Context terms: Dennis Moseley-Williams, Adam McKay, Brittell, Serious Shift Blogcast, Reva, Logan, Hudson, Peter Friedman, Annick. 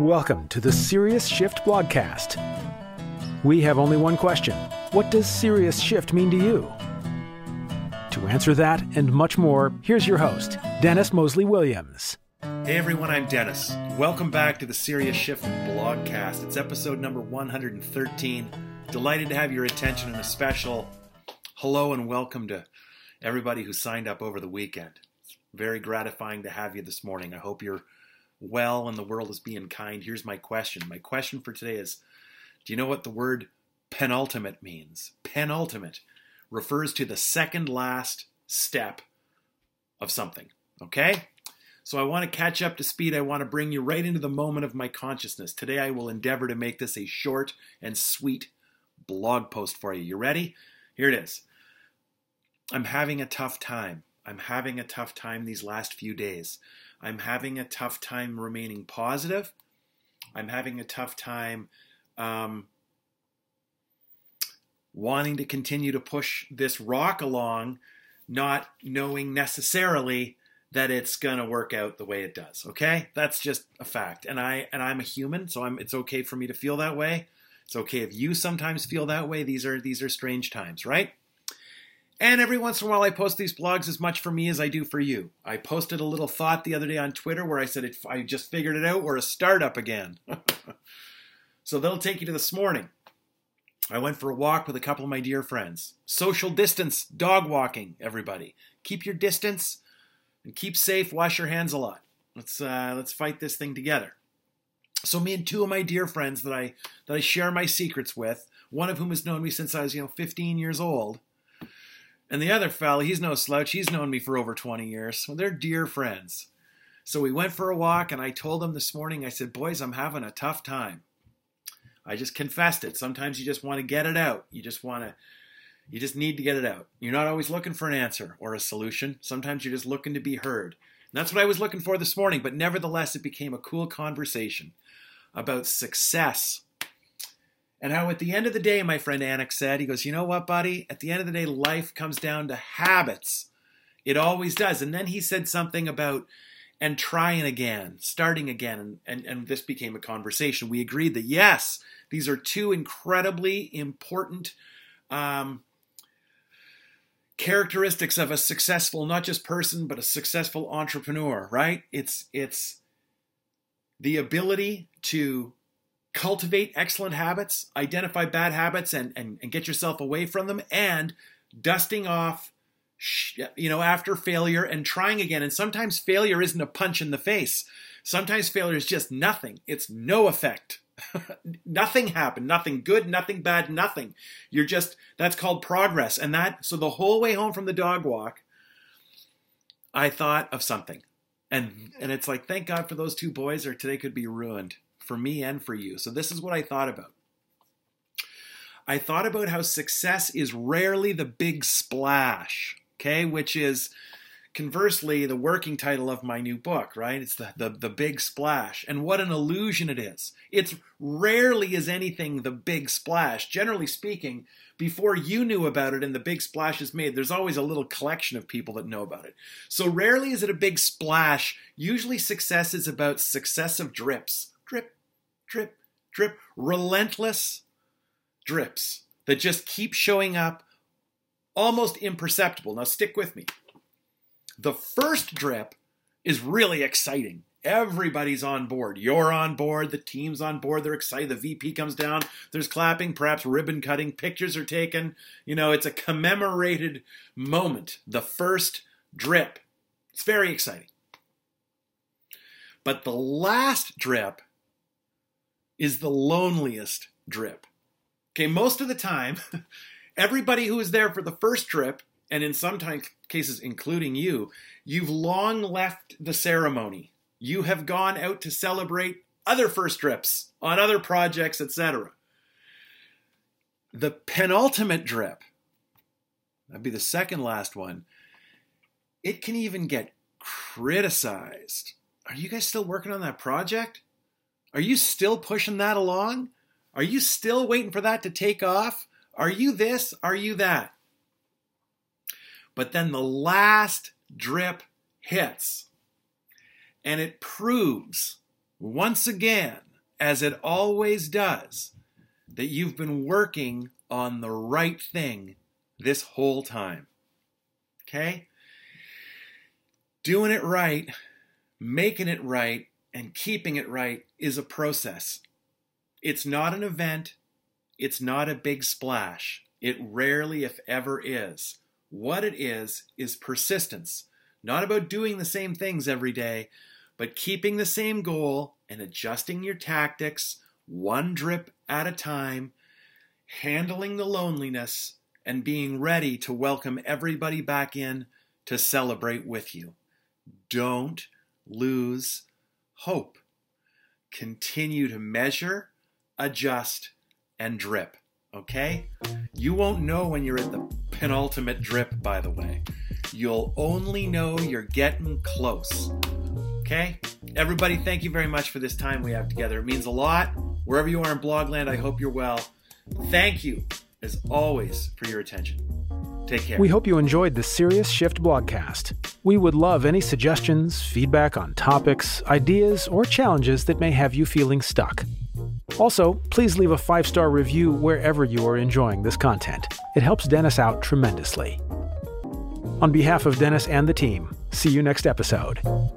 Welcome to the Serious Shift Blogcast. We have only one question. What does Serious Shift mean to you? To answer that and much more, here's your host, Dennis Moseley-Williams. Hey everyone, I'm Dennis. Welcome back to the Serious Shift Blogcast. It's episode number 113. Delighted to have your attention, and a special hello and welcome to everybody who signed up over the weekend. It's very gratifying to have you this morning. I hope you're well and the world is being kind. Here's my question. My question for today is, do you know what the word penultimate means? Penultimate refers to the second last step of something, okay? So I want to catch up to speed. I want to bring you right into the moment of my consciousness. Today I will endeavor to make this a short and sweet blog post for you. You ready? Here it is. I'm having a tough time. I'm having a tough time these last few days. I'm having a tough time remaining positive. I'm having a tough time wanting to continue to push this rock along, not knowing necessarily that it's going to work out the way it does. Okay? That's just a fact. And I'm a human, so it's okay for me to feel that way. It's okay if you sometimes feel that way. These are strange times, right? And every once in a while I post these blogs as much for me as I do for you. I posted a little thought the other day on Twitter where I said, I just figured it out, we're a startup again. So that'll take you to this morning. I went for a walk with a couple of my dear friends. Social distance, dog walking, everybody. Keep your distance and keep safe, wash your hands a lot. Let's fight this thing together. So me and two of my dear friends that I share my secrets with, one of whom has known me since I was 15 years old, and the other fella, he's no slouch, he's known me for over 20 years. Well, they're dear friends. So we went for a walk, and I told them this morning, I said, boys, I'm having a tough time. I just confessed it. Sometimes you just want to get it out. You just need to get it out. You're not always looking for an answer or a solution. Sometimes you're just looking to be heard. And that's what I was looking for this morning, but nevertheless, it became a cool conversation about success and how at the end of the day, my friend Annick said, he goes, you know what, buddy? At the end of the day, life comes down to habits. It always does. And then he said something about, and trying again, starting again, and this became a conversation. We agreed that, yes, these are two incredibly important characteristics of a successful, not just person, but a successful entrepreneur, right? It's the ability to cultivate excellent habits, identify bad habits, and get yourself away from them, and dusting off, after failure and trying again. And sometimes failure isn't a punch in the face. Sometimes failure is just nothing. It's no effect. Nothing happened. Nothing good, nothing bad, nothing. That's called progress. So the whole way home from the dog walk, I thought of something. And it's like, thank God for those two boys, or today could be ruined for me and for you. So this is what I thought about. I thought about how success is rarely the big splash, okay, which is conversely the working title of my new book, right? It's the big splash. And what an illusion it is. It's rarely is anything the big splash. Generally speaking, before you knew about it and the big splash is made, there's always a little collection of people that know about it. So rarely is it a big splash. Usually success is about successive drips. Drip, drip, drip. Relentless drips that just keep showing up, almost imperceptible. Now stick with me. The first drip is really exciting. Everybody's on board. You're on board. The team's on board. They're excited. The VP comes down. There's clapping, perhaps ribbon cutting. Pictures are taken. It's a commemorated moment. The first drip. It's very exciting. But the last drip is the loneliest drip. Okay, most of the time, everybody who is there for the first drip, and in some cases including you, you've long left the ceremony. You have gone out to celebrate other first drips on other projects, etc. The penultimate drip, that'd be the second last one, it can even get criticized. Are you guys still working on that project? Are you still pushing that along? Are you still waiting for that to take off? Are you this? Are you that? But then the last drip hits, and it proves once again as it always does, that you've been working on the right thing this whole time. Okay? Doing it right, making it right, and keeping it right is a process. It's not an event. It's not a big splash. It rarely, if ever, is. What it is persistence. Not about doing the same things every day, but keeping the same goal and adjusting your tactics one drip at a time, handling the loneliness, and being ready to welcome everybody back in to celebrate with you. Don't lose hope. Continue to measure, adjust, and drip, okay? You won't know when you're at the penultimate drip, by the way. You'll only know you're getting close, okay? Everybody, thank you very much for this time we have together. It means a lot. Wherever you are in Blogland, I hope you're well. Thank you, as always, for your attention. Take care. We hope you enjoyed the Serious Shift Blogcast. We would love any suggestions, feedback on topics, ideas, or challenges that may have you feeling stuck. Also, please leave a 5-star review wherever you are enjoying this content. It helps Dennis out tremendously. On behalf of Dennis and the team, see you next episode.